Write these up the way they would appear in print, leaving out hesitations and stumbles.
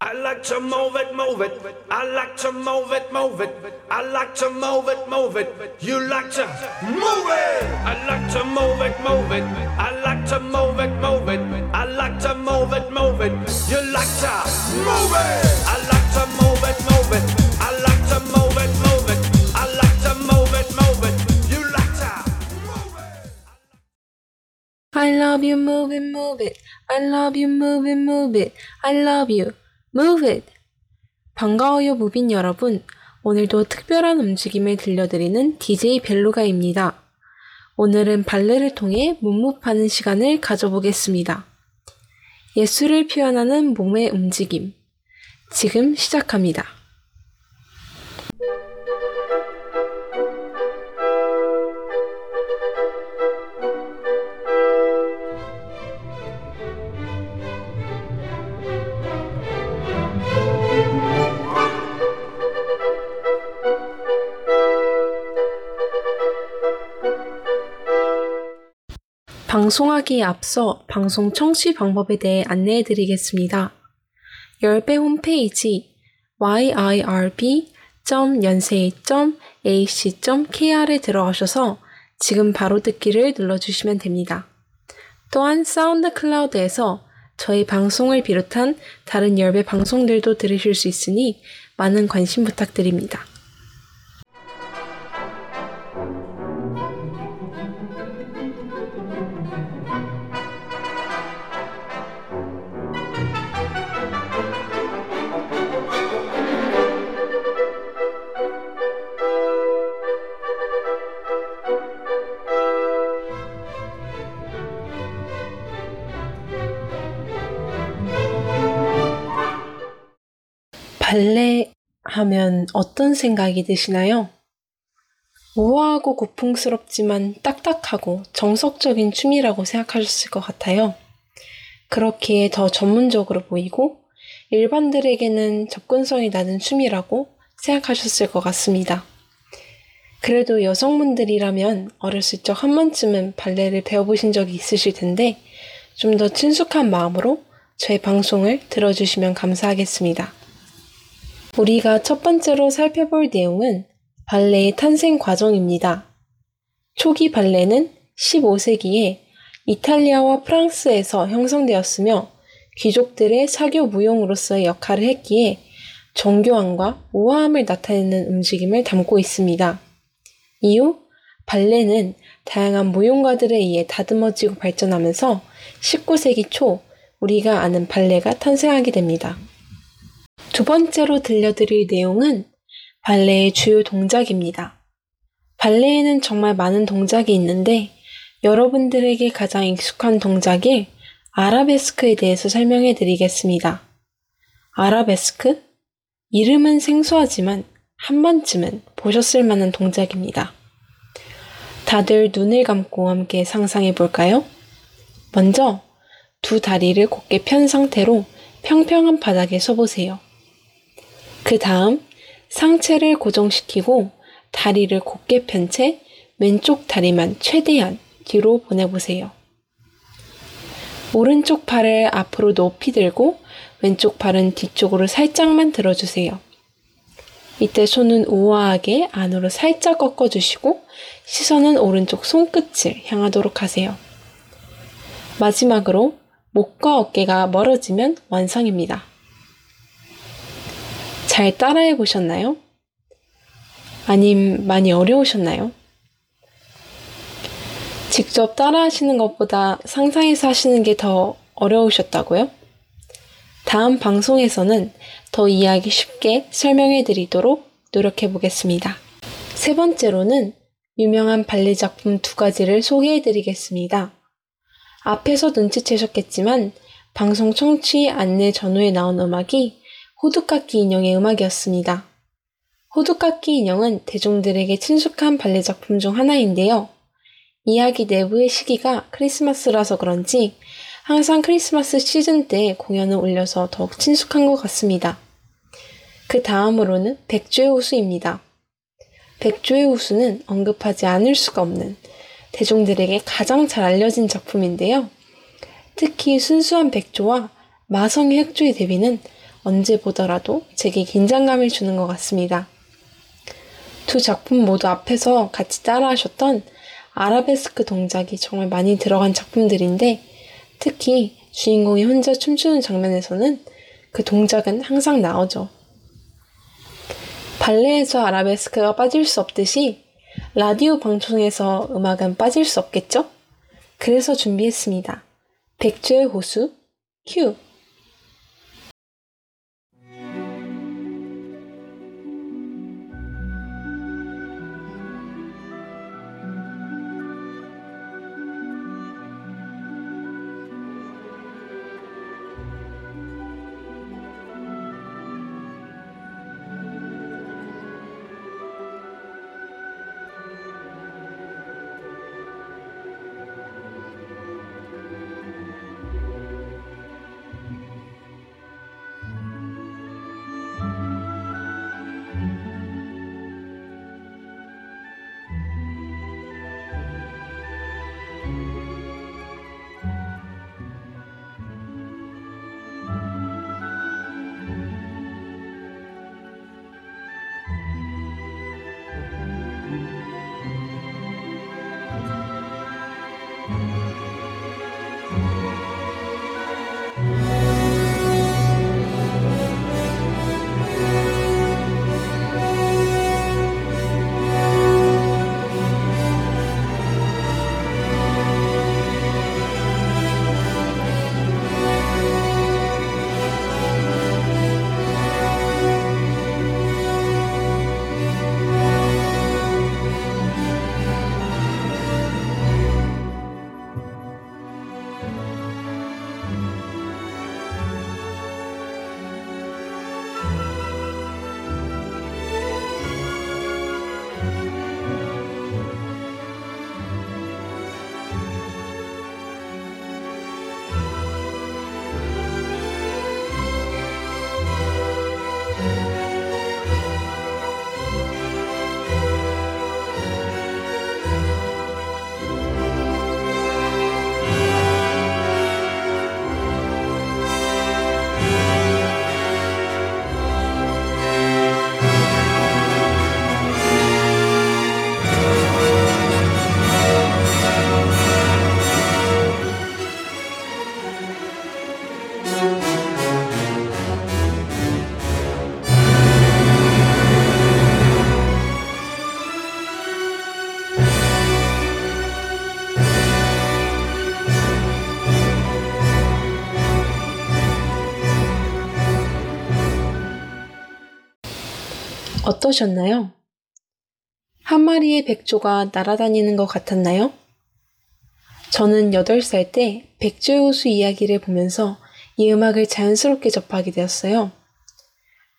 I like to move it, move it. I like to move it, move it. I like to move it, move it. You like to move it. I like to move it, move it. I like to move it, move it. I like to move it, move it. You like to move it. I like to move it, move it. I like to move it, move it. I like to move it, move it. You like to move it. I love you, move it, move it. I love you, move it, move it. I love you. Move it! 반가워요 무빈 여러분, 오늘도 특별한 움직임을 들려드리는 DJ 벨루가입니다. 오늘은 발레를 통해 몸무파는 시간을 가져보겠습니다. 예술을 표현하는 몸의 움직임, 지금 시작합니다. 방송하기에 앞서 방송 청취 방법에 대해 안내해드리겠습니다. 열배 홈페이지 yirb.연세이.ac.kr에 들어가셔서 지금 바로 듣기를 눌러주시면 됩니다. 또한 사운드 클라우드에서 저희 방송을 비롯한 다른 열배 방송들도 들으실 수 있으니 많은 관심 부탁드립니다. 발레 하면 어떤 생각이 드시나요? 우아하고 고풍스럽지만 딱딱하고 정석적인 춤이라고 생각하셨을 것 같아요. 그렇기에 더 전문적으로 보이고 일반들에게는 접근성이 낮은 춤이라고 생각하셨을 것 같습니다. 그래도 여성분들이라면 어렸을 적 한 번쯤은 발레를 배워보신 적이 있으실 텐데 좀 더 친숙한 마음으로 저의 방송을 들어주시면 감사하겠습니다. 우리가 첫 번째로 살펴볼 내용은 발레의 탄생 과정입니다. 초기 발레는 15세기에 이탈리아와 프랑스에서 형성되었으며 귀족들의 사교 무용으로서의 역할을 했기에 정교함과 우아함을 나타내는 움직임을 담고 있습니다. 이후 발레는 다양한 무용가들에 의해 다듬어지고 발전하면서 19세기 초 우리가 아는 발레가 탄생하게 됩니다. 두 번째로 들려드릴 내용은 발레의 주요 동작입니다. 발레에는 정말 많은 동작이 있는데 여러분들에게 가장 익숙한 동작인 아라베스크에 대해서 설명해 드리겠습니다. 아라베스크? 이름은 생소하지만 한 번쯤은 보셨을 만한 동작입니다. 다들 눈을 감고 함께 상상해 볼까요? 먼저 두 다리를 곧게 편 상태로 평평한 바닥에 서보세요. 그 다음 상체를 고정시키고 다리를 곧게 편 채 왼쪽 다리만 최대한 뒤로 보내보세요. 오른쪽 팔을 앞으로 높이 들고 왼쪽 팔은 뒤쪽으로 살짝만 들어주세요. 이때 손은 우아하게 안으로 살짝 꺾어주시고 시선은 오른쪽 손끝을 향하도록 하세요. 마지막으로 목과 어깨가 멀어지면 완성입니다. 잘 따라해 보셨나요? 아님 많이 어려우셨나요? 직접 따라하시는 것보다 상상해서 하시는 게 더 어려우셨다고요? 다음 방송에서는 더 이해하기 쉽게 설명해 드리도록 노력해 보겠습니다. 세 번째로는 유명한 발레 작품 두 가지를 소개해 드리겠습니다. 앞에서 눈치채셨겠지만 방송 청취 안내 전후에 나온 음악이 호두까기 인형의 음악이었습니다. 호두까기 인형은 대중들에게 친숙한 발레 작품 중 하나인데요. 이야기 내부의 시기가 크리스마스라서 그런지 항상 크리스마스 시즌 때 공연을 올려서 더욱 친숙한 것 같습니다. 그 다음으로는 백조의 호수입니다. 백조의 호수는 언급하지 않을 수가 없는 대중들에게 가장 잘 알려진 작품인데요. 특히 순수한 백조와 마성의 흑조의 대비는 언제 보더라도 제게 긴장감을 주는 것 같습니다. 두 작품 모두 앞에서 같이 따라하셨던 아라베스크 동작이 정말 많이 들어간 작품들인데, 특히 주인공이 혼자 춤추는 장면에서는 그 동작은 항상 나오죠. 발레에서 아라베스크가 빠질 수 없듯이 라디오 방송에서 음악은 빠질 수 없겠죠? 그래서 준비했습니다. 백조의 호수, 큐! 어떠셨나요? 한 마리의 백조가 날아다니는 것 같았나요? 저는 8살 때 백조의 호수 이야기를 보면서 이 음악을 자연스럽게 접하게 되었어요.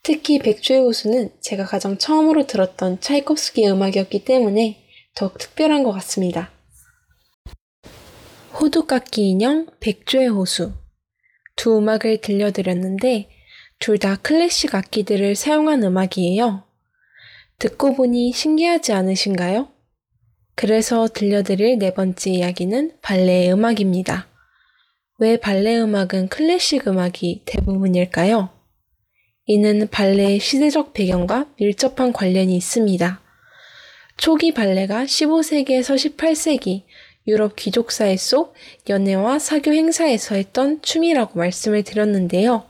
특히 백조의 호수는 제가 가장 처음으로 들었던 차이콥스키의 음악이었기 때문에 더욱 특별한 것 같습니다. 호두까기 인형, 백조의 호수 두 음악을 들려드렸는데 둘 다 클래식 악기들을 사용한 음악이에요. 듣고 보니 신기하지 않으신가요? 그래서 들려드릴 4번째 이야기는 발레의 음악입니다. 왜 발레 음악은 클래식 음악이 대부분일까요? 이는 발레의 시대적 배경과 밀접한 관련이 있습니다. 초기 발레가 15세기에서 18세기 유럽 귀족사회 속 연회와 사교 행사에서 했던 춤이라고 말씀을 드렸는데요.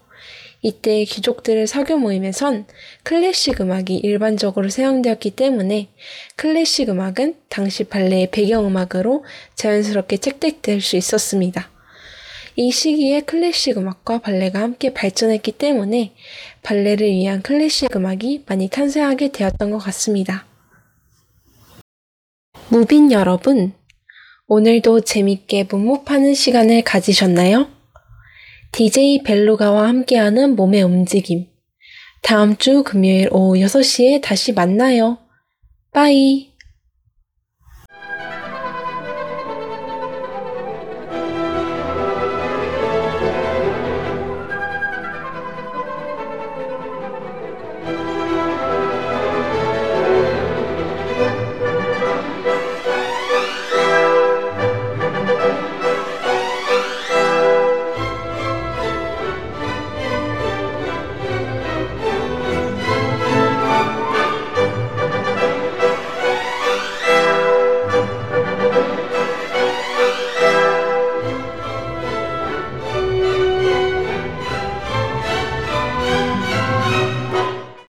이때 귀족들의 사교 모임에선 클래식 음악이 일반적으로 사용되었기 때문에 클래식 음악은 당시 발레의 배경음악으로 자연스럽게 채택될 수 있었습니다. 이 시기에 클래식 음악과 발레가 함께 발전했기 때문에 발레를 위한 클래식 음악이 많이 탄생하게 되었던 것 같습니다. 무빈 여러분, 오늘도 재밌게 문무 파는 시간을 가지셨나요? DJ 벨루가와 함께하는 몸의 움직임. 다음 주 금요일 오후 6시에 다시 만나요. 빠이!